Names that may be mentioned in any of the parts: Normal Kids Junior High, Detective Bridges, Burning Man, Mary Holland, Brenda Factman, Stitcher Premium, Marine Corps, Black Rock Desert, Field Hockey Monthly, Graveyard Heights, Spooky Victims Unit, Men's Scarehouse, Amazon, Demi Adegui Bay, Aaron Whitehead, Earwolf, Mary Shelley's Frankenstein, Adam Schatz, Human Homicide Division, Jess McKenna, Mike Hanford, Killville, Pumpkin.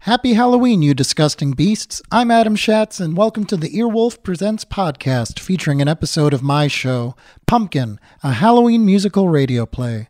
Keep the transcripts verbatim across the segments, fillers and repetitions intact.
Happy Halloween, you disgusting beasts. I'm Adam Schatz, and welcome to the Earwolf Presents podcast, featuring an episode of my show, Pumpkin, a Halloween musical radio play.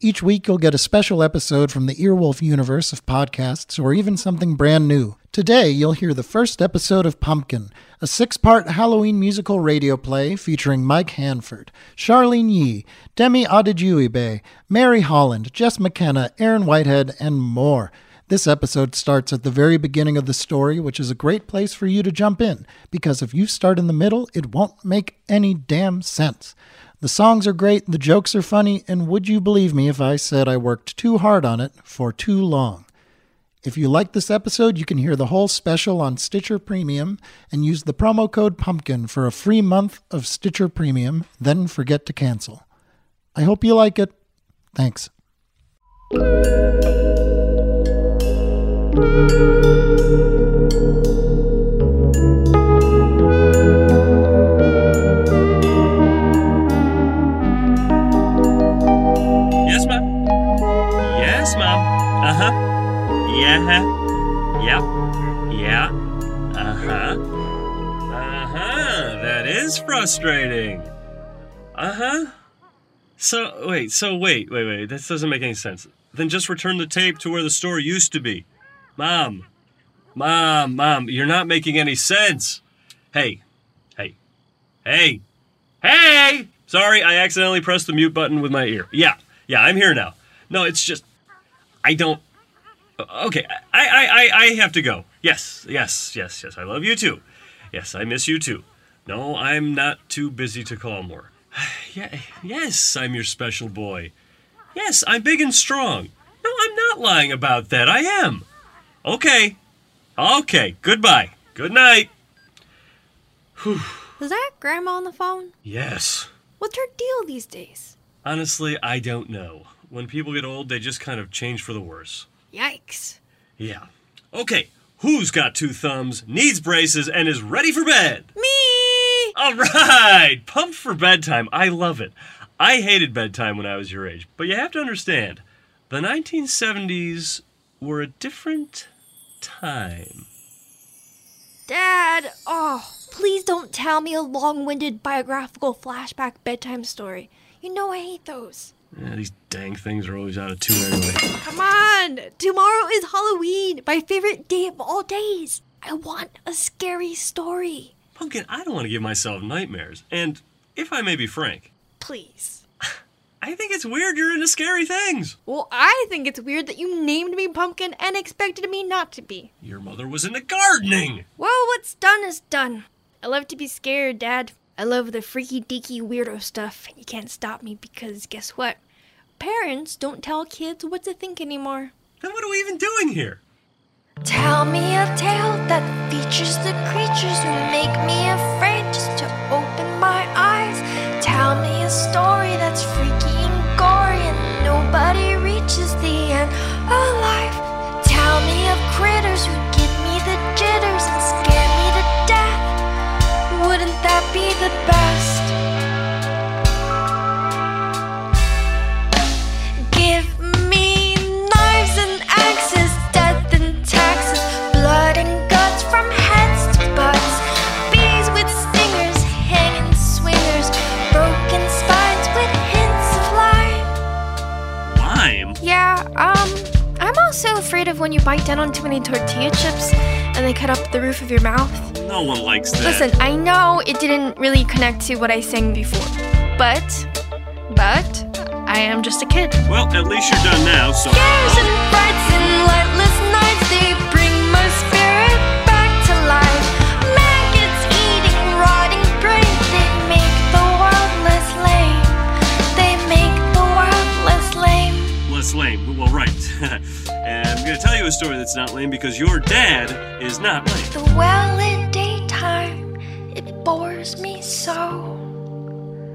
Each week, you'll get a special episode from the Earwolf universe of podcasts, or even something brand new. Today, you'll hear the first episode of Pumpkin, a six-part Halloween musical radio play featuring Mike Hanford, Charlene Yi, Demi Adegui Bay, Mary Holland, Jess McKenna, Aaron Whitehead, and more. This episode starts at the very beginning of the story, which is a great place for you to jump in, because if you start in the middle, it won't make any damn sense. The songs are great, the jokes are funny, and would you believe me if I said I worked too hard on it for too long? If you like this episode, you can hear the whole special on Stitcher Premium and use the promo code PUMPKIN for a free month of Stitcher Premium, then forget to cancel. I hope you like it. Thanks. Yes, ma'am. Yes, ma'am. Uh-huh. Yeah. Yep. Yeah. Uh-huh. Uh-huh. That is frustrating. Uh-huh. So, wait, so wait, wait, wait. That doesn't make any sense. Then just return the tape to where the store used to be. Mom, mom, mom, you're not making any sense. Hey, hey, hey, hey! Sorry, I accidentally pressed the mute button with my ear. Yeah, yeah, I'm here now. No, it's just, I don't, okay, I, I, I, I have to go. Yes, yes, yes, yes, I love you too. Yes, I miss you too. No, I'm not too busy to call more. Yeah, yes, I'm your special boy. Yes, I'm big and strong. No, I'm not lying about that, I am. Okay. Okay. Goodbye. Good night. Whew. Was that Grandma on the phone? Yes. What's her deal these days? Honestly, I don't know. When people get old, they just kind of change for the worse. Yikes. Yeah. Okay. Who's got two thumbs, needs braces, and is ready for bed? Me! All right. Pumped for bedtime. I love it. I hated bedtime when I was your age. But you have to understand, the nineteen seventies were a different time. Dad, oh, please don't tell me a long-winded biographical flashback bedtime story. You know I hate those. Yeah, these dang things are always out of tune anyway. Come on! Tomorrow is Halloween, my favorite day of all days. I want a scary story. Pumpkin, I don't want to give myself nightmares. And if I may be frank... Please. I think it's weird you're into scary things. Well, I think it's weird that you named me Pumpkin and expected me not to be. Your mother was into gardening. Well, what's done is done. I love to be scared, Dad. I love the freaky-deaky weirdo stuff. You can't stop me because guess what? Parents don't tell kids what to think anymore. Then what are we even doing here? Tell me a tale that features the creatures who make me afraid just to open my eyes. Tell me a story that's freaky. Nobody reaches the end of life. Tell me of critters who give me the jitters and scare me to death. Wouldn't that be the best? Give me knives and axes, death and taxes, blood and guts from heads to butts, bees with stingers, hanging swingers, broken spines with hints of life. of when you bite down on too many tortilla chips and they cut up the roof of your mouth? No one likes that. Listen, I know it didn't really connect to what I sang before, but, but, I am just a kid. Well, at least you're done now, so... Scares and frights and lightless nights, they bring my spirit back to life. Maggots eating rotting brain, they make the world less lame. They make the world less lame. Less lame, well, right. And I'm going to tell you a story that's not lame because your dad is not lame. The well in daytime, it bores me so.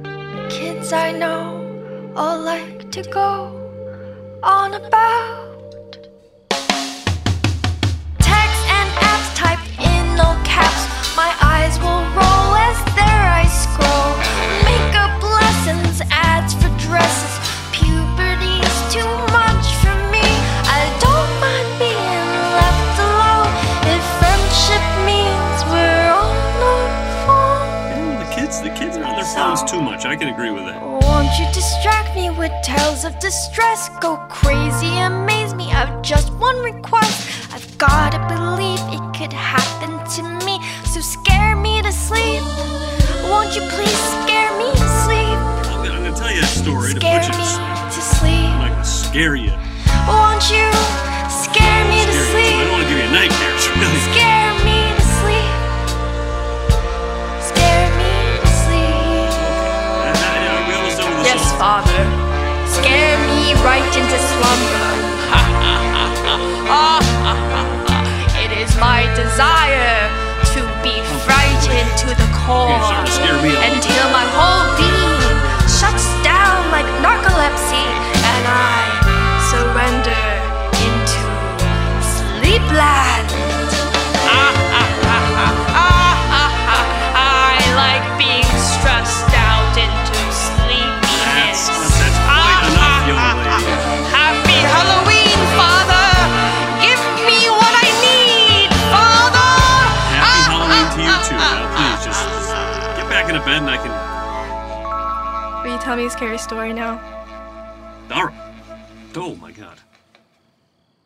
The kids I know all like to go on about. Text and apps typed in all caps, my eyes will roll as there I scroll. Makeup lessons, ads for dresses, puberty's too much for me. I don't mind being left alone if friendship means we're on our phones. The kids, the kids are on their phones too much, I can agree with that. Won't you distract me with tales of distress? Go crazy, amaze me, I've just one request. I've gotta believe it could happen to me, so scare me to sleep. Won't you please scare me to sleep? I'm gonna, I'm gonna tell you a story to put you to sleep. Scare me to sleep. I'm not gonna scare you. Won't you scare me to sleep? I don't wanna give you a nightmare, really. Scare me to sleep. Scare me to sleep. Yes, Father, scare me right into slumber. It is my desire to be frightened to the core until my whole being shuts down like narcolepsy and I surrender into sleepland. I like being stressed out into Happy Halloween, Father! Give me what I need, Father! Happy ah, Halloween ah, to you too. Ah, now, please, just, just get back into bed and I can... Will you tell me a scary story now? Alright. Oh my god.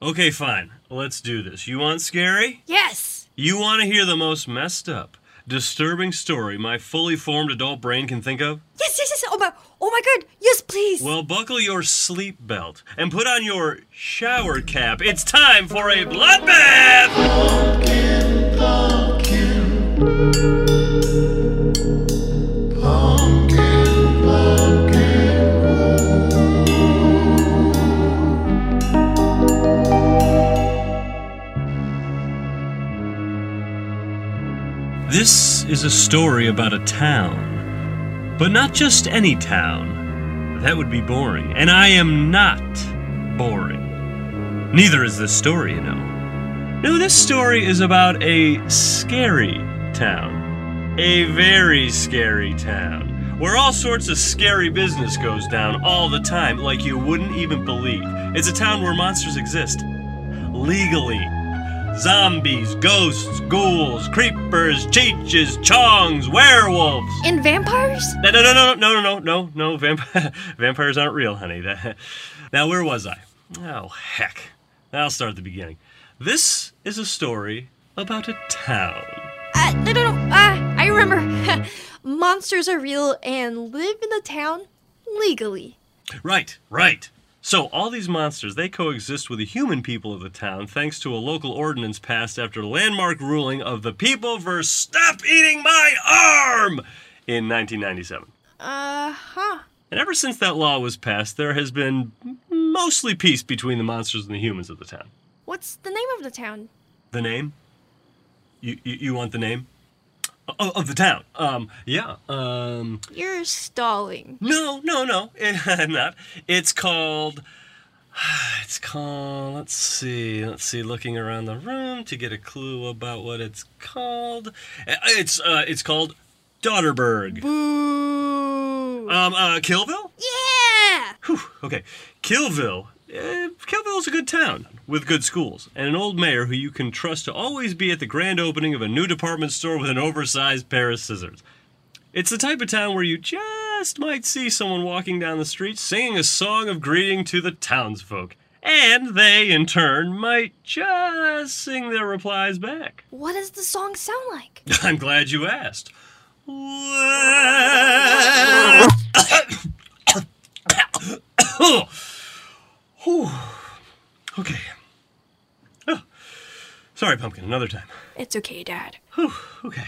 Okay, fine. Let's do this. You want scary? Yes! You want to hear the most messed up, disturbing story my fully formed adult brain can think of? Yes, yes, yes! Oh my, oh my god! Yes, please! Well, buckle your sleep belt and put on your shower cap. It's time for a bloodbath! Pumpkin, pumpkin. Pumpkin, pumpkin. This is a story about a town. But not just any town. That would be boring. And I am not boring. Neither is this story, you know. No, this story is about a scary town. A very scary town. Where all sorts of scary business goes down all the time, like you wouldn't even believe. It's a town where monsters exist. Legally. Zombies, ghosts, ghouls, creepers, cheeches, chongs, werewolves. And vampires? No, no, no, no, no, no, no, no, Vamp- vampires aren't real, honey. Now, where was I? Oh, heck. I'll start at the beginning. This is a story about a town. Uh, no, no, no, uh, I remember. Monsters are real and live in the town legally. Right, right. So, all these monsters, they coexist with the human people of the town thanks to a local ordinance passed after a landmark ruling of the people versus Stop Eating My Arm in nineteen ninety-seven. Uh-huh. And ever since that law was passed, there has been mostly peace between the monsters and the humans of the town. What's the name of the town? The name? You you, you want the name? Oh, of the town. Um, yeah, um... You're stalling. No, no, no, I'm not. It's called... It's called... Let's see, let's see, looking around the room to get a clue about what it's called. It's, uh, it's called Daughterburg. Boo! Um, uh, Killville? Yeah! Whew, okay. Killville. Uh, Killville's a good town. With good schools, and an old mayor who you can trust to always be at the grand opening of a new department store with an oversized pair of scissors. It's the type of town where you just might see someone walking down the street singing a song of greeting to the townsfolk. And they, in turn, might just sing their replies back. What does the song sound like? I'm glad you asked. Okay. Oh. Sorry, Pumpkin, another time. It's okay, Dad. Okay.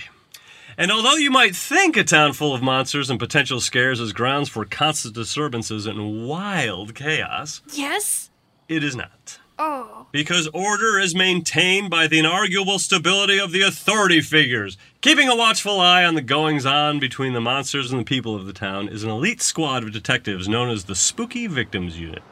And although you might think a town full of monsters and potential scares is grounds for constant disturbances and wild chaos... Yes? It is not. Oh. Because order is maintained by the inarguable stability of the authority figures. Keeping a watchful eye on the goings-on between the monsters and the people of the town is an elite squad of detectives known as the Spooky Victims Unit.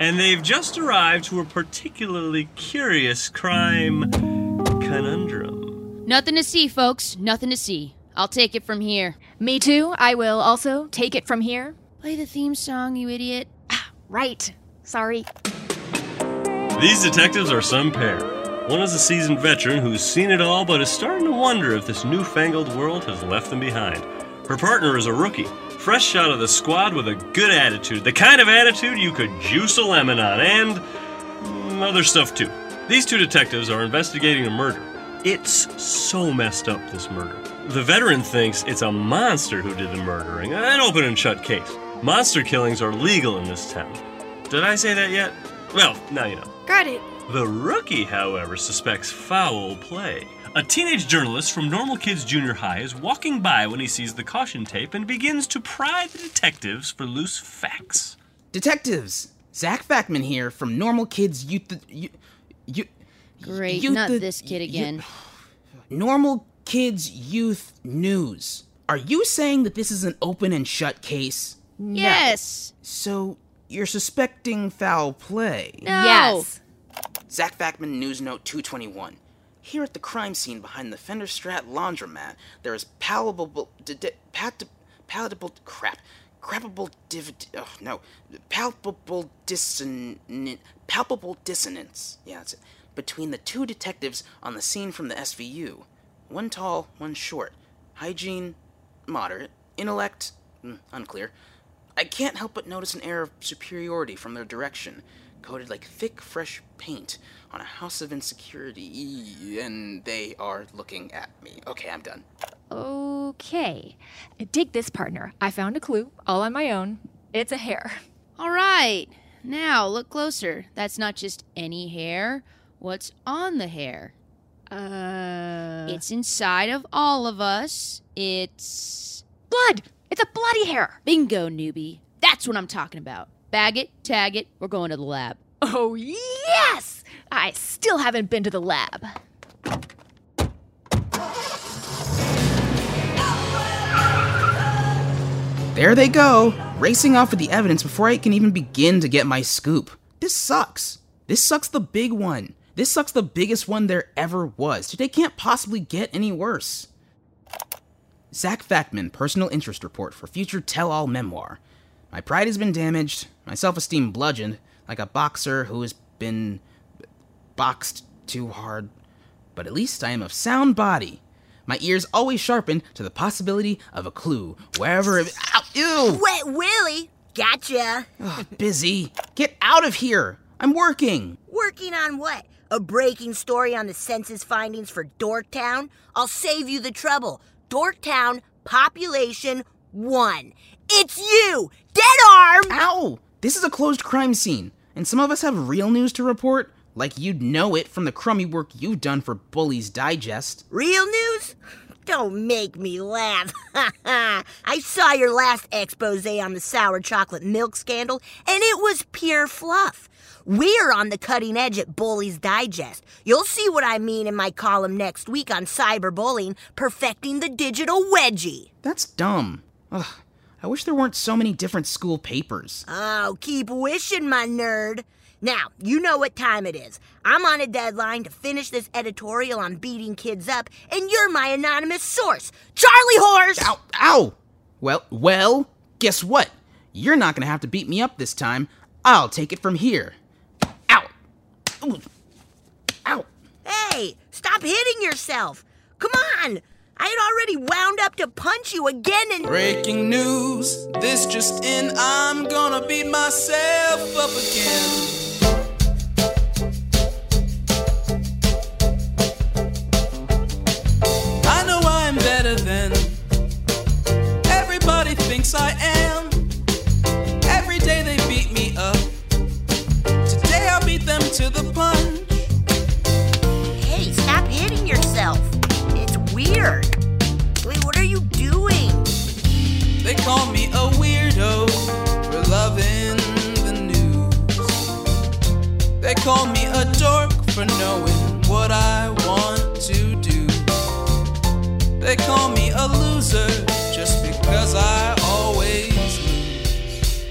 And they've just arrived to a particularly curious crime conundrum. Nothing to see, folks. Nothing to see. I'll take it from here. Me too. I will also take it from here. Play the theme song, you idiot. Ah, right. Sorry. These detectives are some pair. One is a seasoned veteran who's seen it all but is starting to wonder if this newfangled world has left them behind. Her partner is a rookie, fresh out of the squad with a good attitude, the kind of attitude you could juice a lemon on, and other stuff too. These two detectives are investigating a murder. It's so messed up, this murder. The veteran thinks it's a monster who did the murdering, an open and shut case. Monster killings are legal in this town. Did I say that yet? Well, now you know. Got it. The rookie, however, suspects foul play. A teenage journalist from Normal Kids Junior High is walking by when he sees the caution tape and begins to pry the detectives for loose facts. Detectives! Zach Backman here from Normal Kids Youth... You, you, Great, youth, not the, this kid again. You, Normal Kids Youth News. Are you saying that this is an open and shut case? Yes! No. So... You're suspecting foul play. No. Yes. Zach Backman News Note two twenty-one. Here at the crime scene behind the Fender Strat laundromat, there is palpable, d- d- pat- palatable crap, crappable div. Oh no, palpable dissonance, palpable dissonance. Yeah, that's it. Between the two detectives on the scene from the S V U, one tall, one short, hygiene moderate, intellect mm, unclear. I can't help but notice an air of superiority from their direction, coated like thick, fresh paint on a house of insecurity, and they are looking at me. Okay, I'm done. Okay. Dig this, partner. I found a clue, all on my own. It's a hair. All right. Now, look closer. That's not just any hair. What's on the hair? Uh... It's inside of all of us. It's... Blood! It's a bloody hair! Bingo, newbie. That's what I'm talking about. Bag it, tag it, we're going to the lab. Oh, yes! I still haven't been to the lab. There they go, racing off with the evidence before I can even begin to get my scoop. This sucks. This sucks the big one. This sucks the biggest one there ever was. They can't possibly get any worse. Zach Backman, Personal Interest Report for Future Tell-All Memoir. My pride has been damaged, my self-esteem bludgeoned, like a boxer who has been boxed too hard. But at least I am of sound body. My ears always sharpened to the possibility of a clue, wherever it... Ow! Ew! Wait, really? Gotcha. Ugh, busy. Get out of here! I'm working! Working on what? A breaking story on the census findings for Dorktown? I'll save you the trouble. Dorktown, population one. It's you! Dead arm! Ow! This is a closed crime scene, and some of us have real news to report, like you'd know it from the crummy work you've done for Bully's Digest. Real news? Don't make me laugh. I saw your last expose on the sour chocolate milk scandal, and it was pure fluff. We're on the cutting edge at Bully's Digest. You'll see what I mean in my column next week on cyberbullying, perfecting the digital wedgie. That's dumb. Ugh, I wish there weren't so many different school papers. Oh, keep wishing, my nerd. Now, you know what time it is. I'm on a deadline to finish this editorial on beating kids up, and you're my anonymous source, Charlie Horse! Ow, ow! Well, well, guess what? You're not gonna have to beat me up this time. I'll take it from here. Ooh. Ow. Hey, stop hitting yourself. Come on. I had already wound up to punch you again and... Breaking news. This just in. I'm gonna beat myself up again. call me a dork for knowing what I want to do. They call me a loser just because I always lose.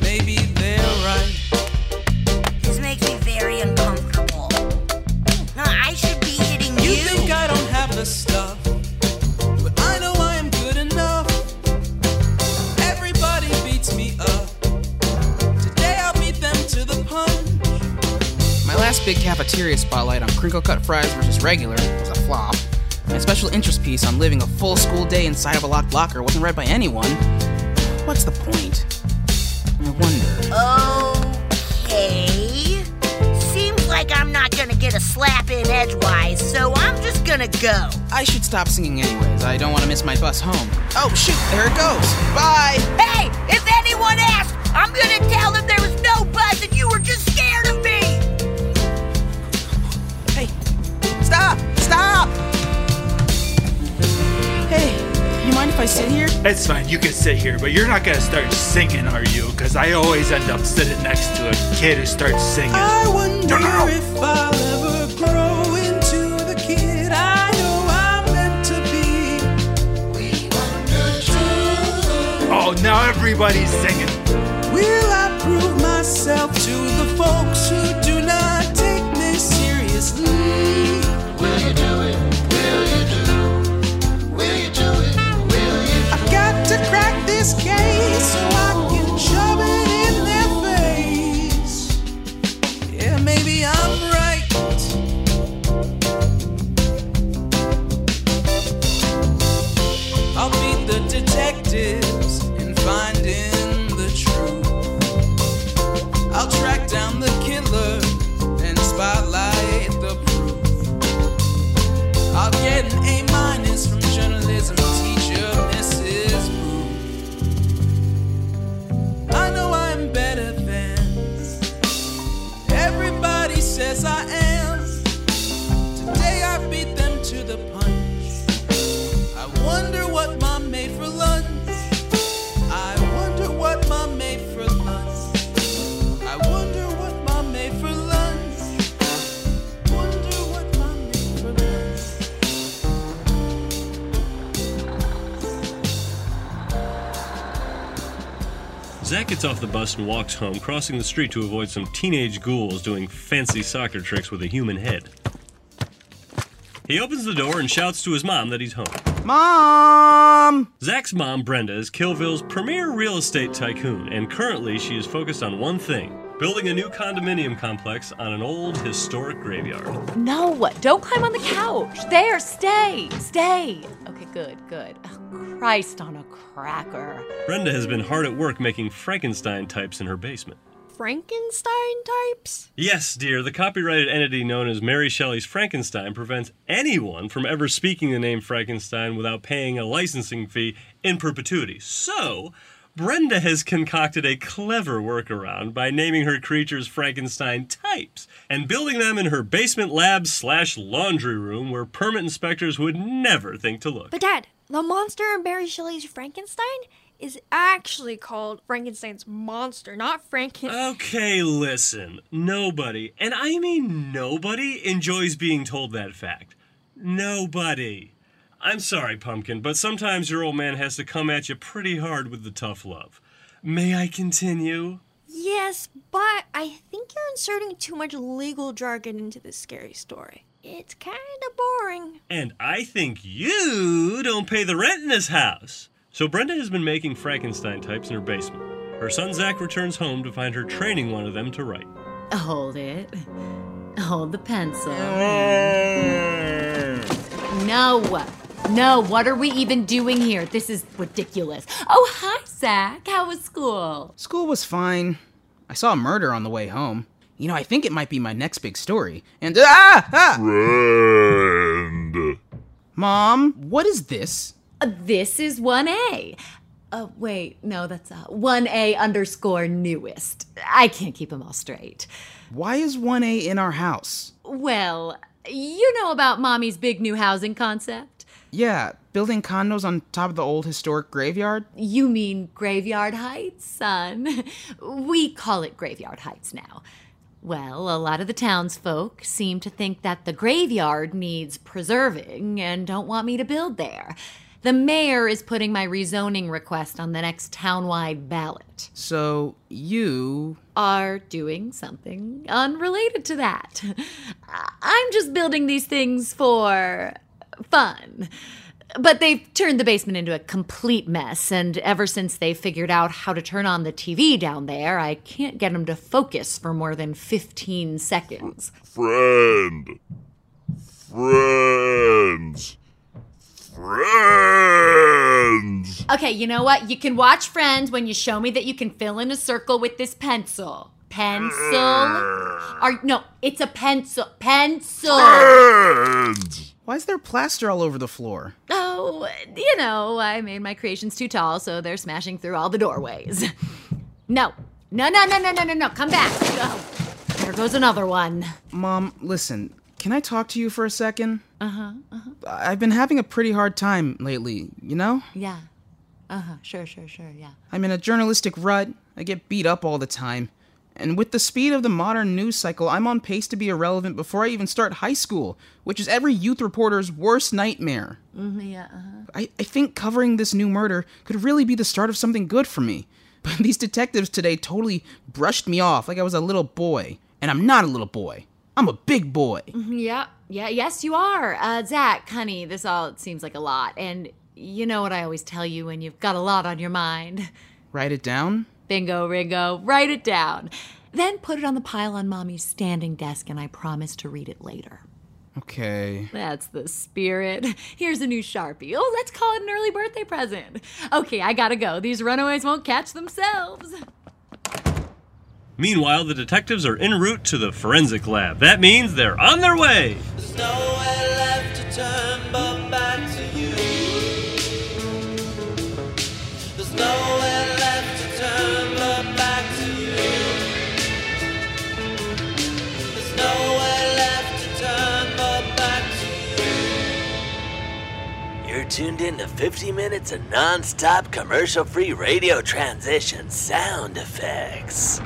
Maybe they're right. This makes me very uncomfortable. No, I should be hitting you. You think I don't have the stuff, but I know I am good enough. Everybody beats me up. Today I'll beat them to the punch. My last big cafeteria spotlight on crinkle cut fries versus regular was a flop. My special interest piece on living a full school day inside of a locked locker wasn't read by anyone. What's the point? I wonder. Okay. Seems like I'm not gonna get a slap in edgewise, so I'm just gonna go. I should stop singing anyways. I don't want to miss my bus home. Oh, shoot, there it goes. Bye! Hey, if anyone asks, I'm gonna tell them there was no bus and you were just scared of me! Hey, stop! Stop! Hey, you mind if I sit here? It's fine, you can sit here, but you're not gonna start singing, are you? Because I always end up sitting next to a kid who starts singing. I wonder no, no, no. if I'll ever grow into the kid I know I'm meant to be. We wonder too. Oh, now everybody's singing. Will I prove myself to the folks who do not take me seriously? Will you do it? Crack this case so I can shove it in their face. Yeah, maybe I'm right. I'll beat the detectives in finding the truth. I'll track down the killer and spotlight the proof. I'll get an A minus from journalism teacher Missus I know I'm better than everybody says I am. Today I beat them to the punch. I wonder what mom made for lunch. I wonder what mom made for lunch. I wonder what mom made for lunch. I wonder what mom made for lunch. Zach gets off the bus and walks home, crossing the street to avoid some teenage ghouls doing fancy soccer tricks with a human head. He opens the door and shouts to his mom that he's home. Mom! Zach's mom, Brenda, is Killville's premier real estate tycoon, and currently she is focused on one thing, building a new condominium complex on an old historic graveyard. No, don't climb on the couch. There, stay, stay. Okay, good, good. Oh, Christ on a cracker. Brenda has been hard at work making Frankenstein types in her basement. Frankenstein types? Yes, dear. The copyrighted entity known as Mary Shelley's Frankenstein prevents anyone from ever speaking the name Frankenstein without paying a licensing fee in perpetuity. So, Brenda has concocted a clever workaround by naming her creatures Frankenstein types and building them in her basement lab slash laundry room where permit inspectors would never think to look. But, Dad, the monster in Mary Shelley's Frankenstein is actually called Frankenstein's monster, not Franken... Okay, listen. Nobody, and I mean nobody, enjoys being told that fact. Nobody. I'm sorry, Pumpkin, but sometimes your old man has to come at you pretty hard with the tough love. May I continue? Yes, but I think you're inserting too much legal jargon into this scary story. It's kind of boring. And I think you don't pay the rent in this house. So Brenda has been making Frankenstein types in her basement. Her son Zach returns home to find her training one of them to write. Hold it. Hold the pencil. No. No, what are we even doing here? This is ridiculous. Oh, hi, Zach. How was school? School was fine. I saw a murder on the way home. You know, I think it might be my next big story. And, ah! ah! Friend. Mom, what is this? Uh, this is one A. Uh, wait, no, that's uh, one A underscore newest. I can't keep them all straight. Why is one A in our house? Well, you know about Mommy's big new housing concept? Yeah, building condos on top of the old historic graveyard? You mean Graveyard Heights, son? We call it Graveyard Heights now. Well, a lot of the townsfolk seem to think that the graveyard needs preserving and don't want me to build there. The mayor is putting my rezoning request on the next townwide ballot. So you are doing something unrelated to that. I'm just building these things for fun. But they've turned the basement into a complete mess, and ever since they figured out how to turn on the T V down there, I can't get them to focus for more than fifteen seconds. Friend. Friends. Friends! Okay, you know what? You can watch Friends when you show me that you can fill in a circle with this pencil. Pencil? Or, no, it's a pencil. Pencil! Friends! Why is there plaster all over the floor? Oh, you know, I made my creations too tall, so they're smashing through all the doorways. No. No, no, no, no, no, no, no. Come back. Oh, there goes another one. Mom, listen. Can I talk to you for a second? Uh-huh, uh-huh. I've been having a pretty hard time lately, you know? Yeah. Uh-huh, sure, sure, sure, yeah. I'm in a journalistic rut. I get beat up all the time. And with the speed of the modern news cycle, I'm on pace to be irrelevant before I even start high school, which is every youth reporter's worst nightmare. Mm-hmm, yeah, uh-huh. I, I think covering this new murder could really be the start of something good for me. But these detectives today totally brushed me off like I was a little boy. And I'm not a little boy. I'm a big boy. Yeah, yeah, yes, you are. Uh, Zach, honey, this all seems like a lot. And you know what I always tell you when you've got a lot on your mind. Write it down? Bingo, Ringo, write it down. Then put it on the pile on Mommy's standing desk, and I promise to read it later. Okay. That's the spirit. Here's a new Sharpie. Oh, let's call it an early birthday present. Okay, I gotta go. These runaways won't catch themselves. Meanwhile, the detectives are en route to the forensic lab. That means they're on their way! There's nowhere left to turn but back to you. There's nowhere left to turn but back to you. There's nowhere left to turn but back to you. You're tuned in to fifty minutes of non-stop commercial-free radio transition sound effects.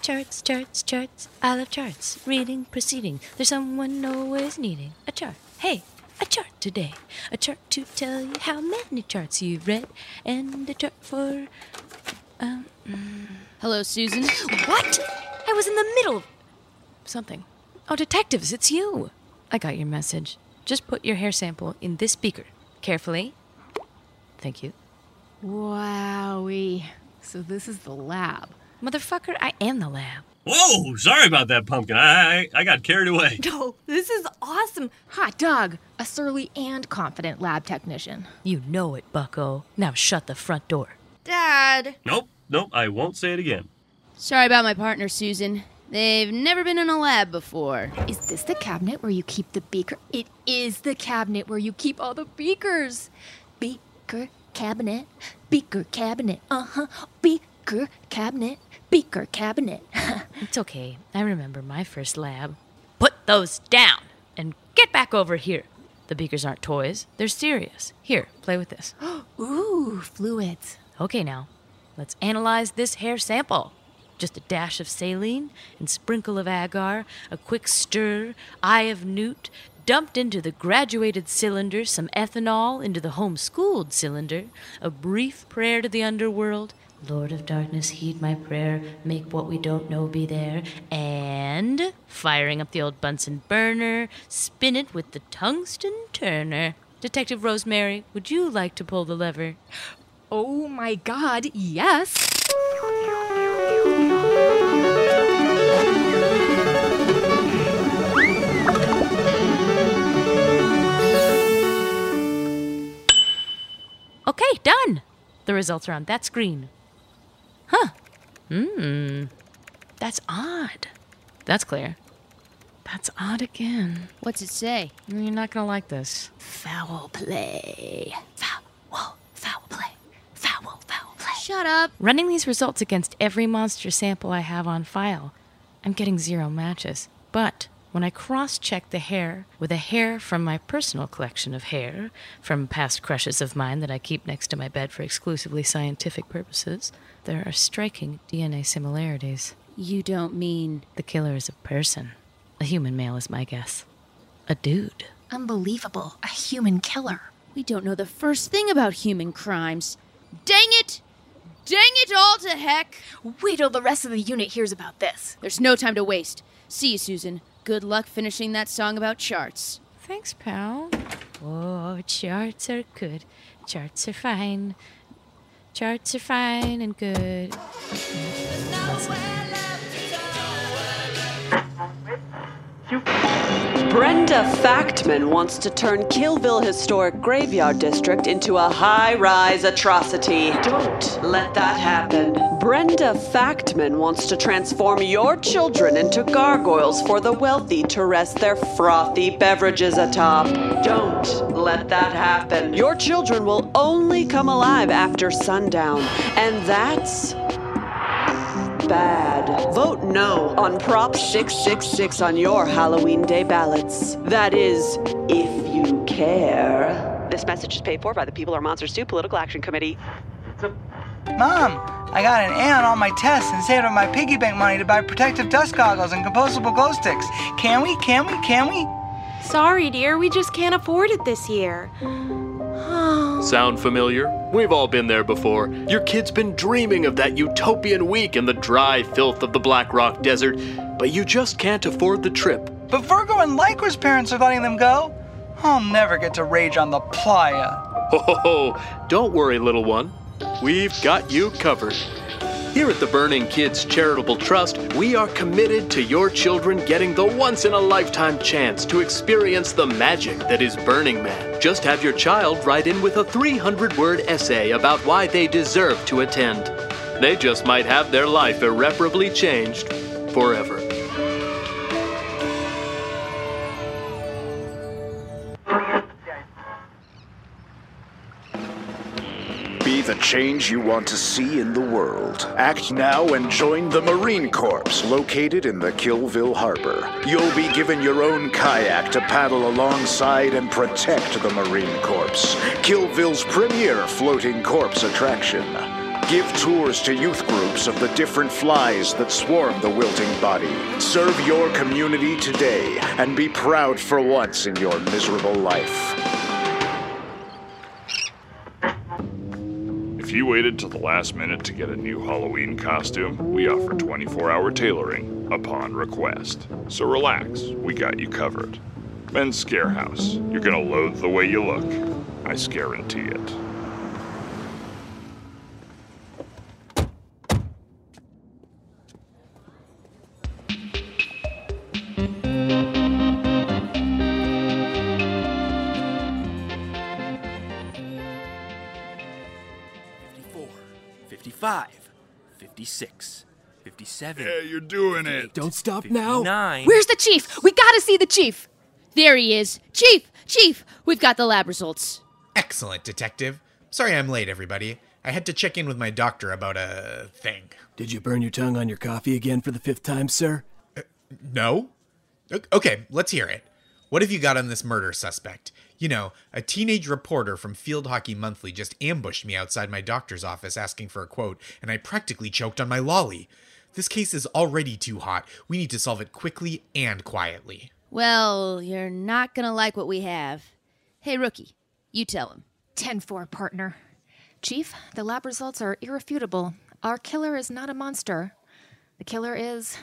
Charts, charts, charts, I love charts. Reading, proceeding, there's someone always needing a chart. Hey, a chart today. A chart to tell you how many charts you've read. And a chart for... Um... Hello, Susan. What? I was in the middle of... something. Oh, detectives, it's you. I got your message. Just put your hair sample in this beaker. Carefully. Thank you. Wowie. So this is the lab. Motherfucker, I am the lab. Whoa! Sorry about that, Pumpkin. I I got carried away. No, this is awesome. Hot dog. A surly and confident lab technician. You know it, bucko. Now shut the front door. Dad. Nope, nope, I won't say it again. Sorry about my partner, Susan. They've never been in a lab before. Is this the cabinet where you keep the beaker? It is the cabinet where you keep all the beakers. Beaker cabinet. Beaker cabinet. Uh-huh. Beaker cabinet. Beaker cabinet. It's okay. I remember my first lab. Put those down and get back over here. The beakers aren't toys. They're serious. Here, play with this. Ooh, fluids. Okay, now. Let's analyze this hair sample. Just a dash of saline and sprinkle of agar, a quick stir, eye of newt, dumped into the graduated cylinder, some ethanol into the homeschooled cylinder, a brief prayer to the underworld, Lord of darkness, heed my prayer, make what we don't know be there, and firing up the old Bunsen burner, spin it with the tungsten turner. Detective Rosemary, would you like to pull the lever? Oh my God, yes! Okay, done! The results are on that screen. Huh. Hmm. That's odd. That's clear. That's odd again. What's it say? You're not gonna like this. Foul play. Foul, foul play. Foul, foul play. Shut up. Running these results against every monster sample I have on file, I'm getting zero matches. But when I cross-check the hair with a hair from my personal collection of hair, from past crushes of mine that I keep next to my bed for exclusively scientific purposes, there are striking D N A similarities. You don't mean... The killer is a person. A human male is my guess. A dude. Unbelievable. A human killer. We don't know the first thing about human crimes. Dang it! Dang it all to heck! Wait till the rest of the unit hears about this. There's no time to waste. See you, Susan. Good luck finishing that song about charts. Thanks, pal. Oh, charts are good. Charts are fine. Charts are fine and good. Brenda Factman wants to turn Killville Historic Graveyard District into a high-rise atrocity. Don't let that happen. Brenda Factman wants to transform your children into gargoyles for the wealthy to rest their frothy beverages atop. Don't let that happen. Your children will only come alive after sundown, and that's... bad. Vote no on Prop six six six on your Halloween Day ballots. That is, if you care. This message is paid for by the People Are Monsters two Political Action Committee. Mom, I got an A on all my tests and saved up my piggy bank money to buy protective dust goggles and compostable glow sticks. Can we? Can we? Can we? Sorry, dear. We just can't afford it this year. Sound familiar? We've all been there before. Your kid's been dreaming of that utopian week in the dry filth of the Black Rock Desert, but you just can't afford the trip. But Virgo and Lycra's parents are letting them go. I'll never get to rage on the playa. Ho ho ho, don't worry, little one. We've got you covered. Here at the Burning Kids Charitable Trust, we are committed to your children getting the once-in-a-lifetime chance to experience the magic that is Burning Man. Just have your child write in with a three hundred word essay about why they deserve to attend. They just might have their life irreparably changed forever. Be the change you want to see in the world. Act now and join the Marine Corps, located in the Killville Harbor. You'll be given your own kayak to paddle alongside and protect the Marine Corps, Killville's premier floating corpse attraction. Give tours to youth groups of the different flies that swarm the wilting body. Serve your community today and be proud for once in your miserable life. If you waited till the last minute to get a new Halloween costume, we offer twenty-four hour tailoring upon request. So relax, we got you covered. Men's Scarehouse, you're gonna loathe the way you look. I guarantee fifty-five, fifty-six, fifty-seven. Yeah, you're doing it. Don't stop now. Nine. Where's the chief? We gotta see the chief. There he is. Chief, chief, we've got the lab results. Excellent, detective. Sorry I'm late, everybody. I had to check in with my doctor about a thing. Did you burn your tongue on your coffee again for the fifth time, sir? Uh, no. Okay, let's hear it. What have you got on this murder suspect? You know, a teenage reporter from Field Hockey Monthly just ambushed me outside my doctor's office asking for a quote, and I practically choked on my lolly. This case is already too hot. We need to solve it quickly and quietly. Well, you're not gonna like what we have. Hey, rookie, you tell him. ten four, partner. Chief, the lab results are irrefutable. Our killer is not a monster. The killer is...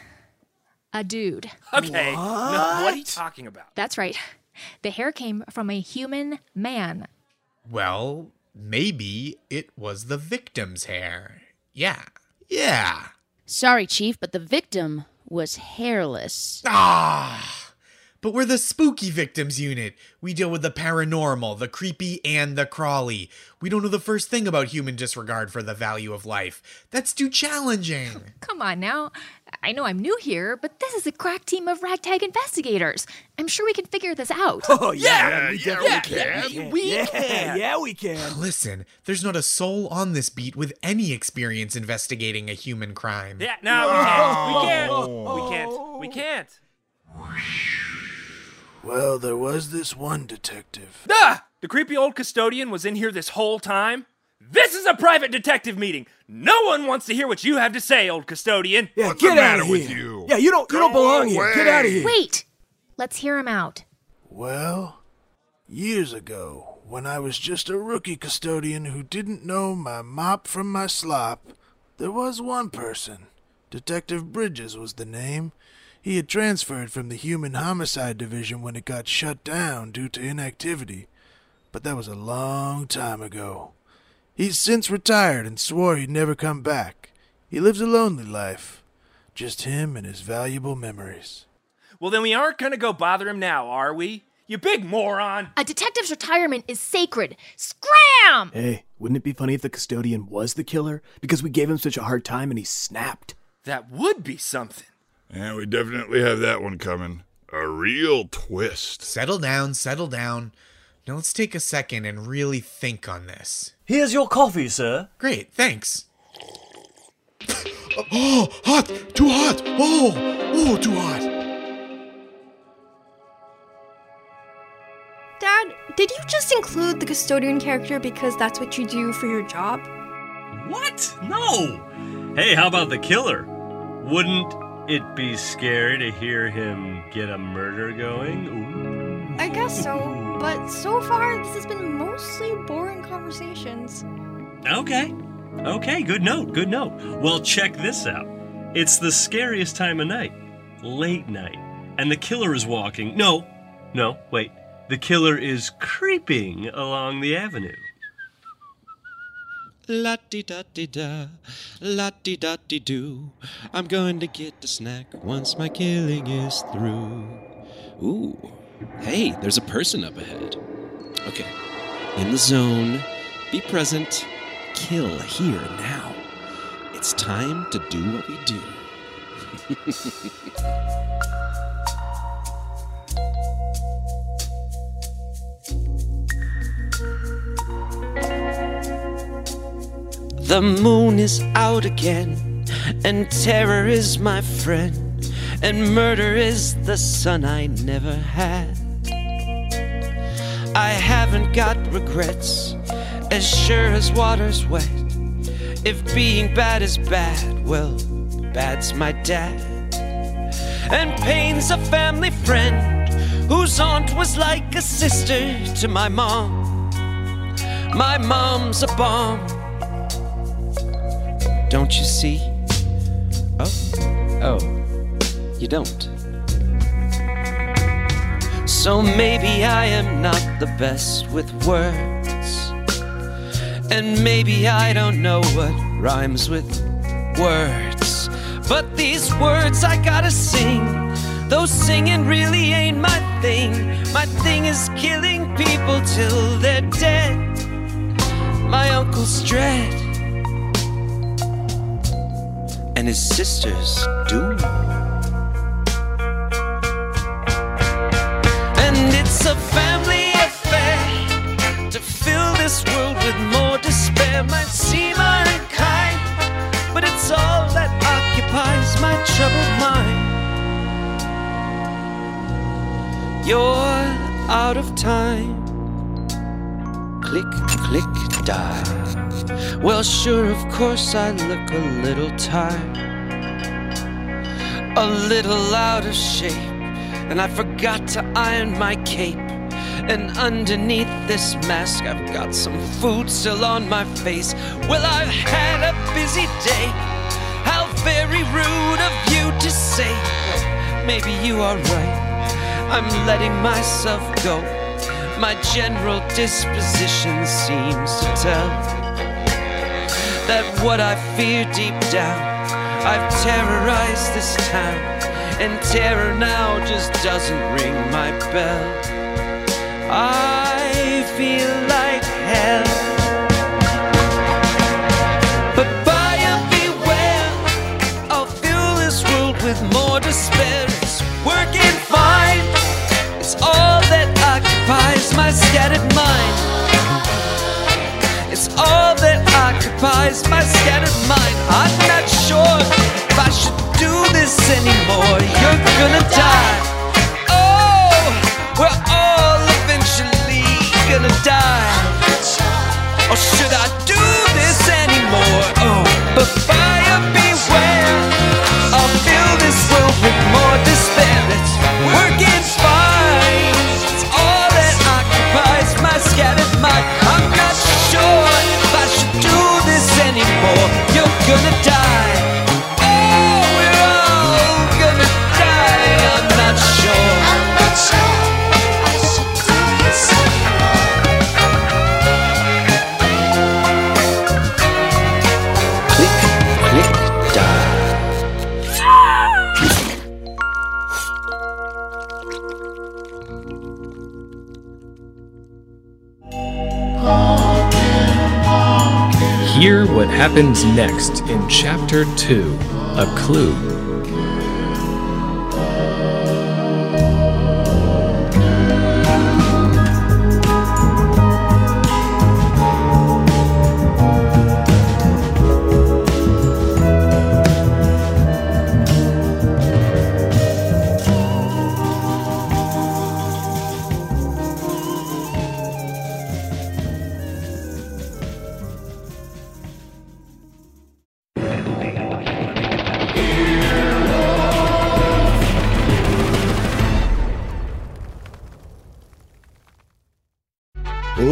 a dude. Okay, what, no, what are you talking about? That's right. The hair came from a human man. Well, maybe it was the victim's hair. Yeah. Yeah. Sorry, Chief, but the victim was hairless. Ah! But we're the Spooky Victims Unit. We deal with the paranormal, the creepy, and the crawly. We don't know the first thing about human disregard for the value of life. That's too challenging. Come on now. I know I'm new here, but this is a crack team of ragtag investigators. I'm sure we can figure this out. Oh, yeah, yeah, we, yeah, yeah, we can. Yeah, we yeah, can. Yeah, we can. Listen, there's not a soul on this beat with any experience investigating a human crime. Yeah, no, we can't. We can't. Oh. We can't. We can't. Well, there was this one detective. Ah! The creepy old custodian was in here this whole time? This is a private detective meeting. No one wants to hear what you have to say, old custodian. Yeah, What's get the matter out of with here? you? Yeah, you don't, you don't belong away. here. Get out of here. Wait. Let's hear him out. Well, years ago, when I was just a rookie custodian who didn't know my mop from my slop, there was one person. Detective Bridges was the name. He had transferred from the Human Homicide Division when it got shut down due to inactivity. But that was a long time ago. He's since retired and swore he'd never come back. He lives a lonely life. Just him and his valuable memories. Well, then we aren't going to go bother him now, are we? You big moron! A detective's retirement is sacred. Scram! Hey, wouldn't it be funny if the custodian was the killer? Because we gave him such a hard time and he snapped. That would be something. Yeah, we definitely have that one coming. A real twist. Settle down, settle down. Now let's take a second and really think on this. Here's your coffee, sir. Great, thanks. Oh, hot! Too hot! Oh, oh, too hot! Dad, did you just include the custodian character because that's what you do for your job? What? No! Hey, how about the killer? Wouldn't it be scary to hear him get a murder going? Ooh. I guess so. But so far, this has been mostly boring conversations. Okay. Okay, good note, good note. Well, check this out. It's the scariest time of night. Late night. And the killer is walking. No, no, wait. The killer is creeping along the avenue. La-dee-da-dee-da, la-dee-da-dee-doo. I'm going to get a snack once my killing is through. Ooh. Hey, there's a person up ahead. Okay. In the zone. Be present. Kill here now. It's time to do what we do. The moon is out again, and terror is my friend. And murder is the son I never had. I haven't got regrets, as sure as water's wet. If being bad is bad, well, bad's my dad. And pain's a family friend, whose aunt was like a sister to my mom. My mom's a bomb. Don't you see? Oh, oh. You don't. So maybe I am not the best with words. And maybe I don't know what rhymes with words. But these words I gotta sing, though singing really ain't my thing. My thing is killing people till they're dead. My uncle's dread and his sister's doom. It's a family affair to fill this world with more despair. Might seem unkind, but it's all that occupies my troubled mind. You're out of time. Click, click, die. Well, sure, of course I look a little tired, a little out of shape. And I forgot to iron my cape. And underneath this mask, I've got some food still on my face. Well, I've had a busy day. How very rude of you to say. Maybe you are right. I'm letting myself go. My general disposition seems to tell that what I fear deep down, I've terrorized this town. And terror now just doesn't ring my bell. I feel like hell. But buyer beware, I'll fill this world with more despair. It's working fine. It's all that occupies my scattered mind. It's all that occupies my scattered mind. I'm not sure if I should do this anymore. You're gonna die. Oh, we're all eventually gonna die. Or should I do this anymore? Oh, but fire beware. I'll fill this world with more despair. It's working fine. It's all that occupies my scattered mind. I'm not sure if I should do this anymore. You're gonna die. Oh, we're all gonna die. I'm not sure. I'm not sure I should do this anymore. Hear what happens next in Chapter two, A Clue.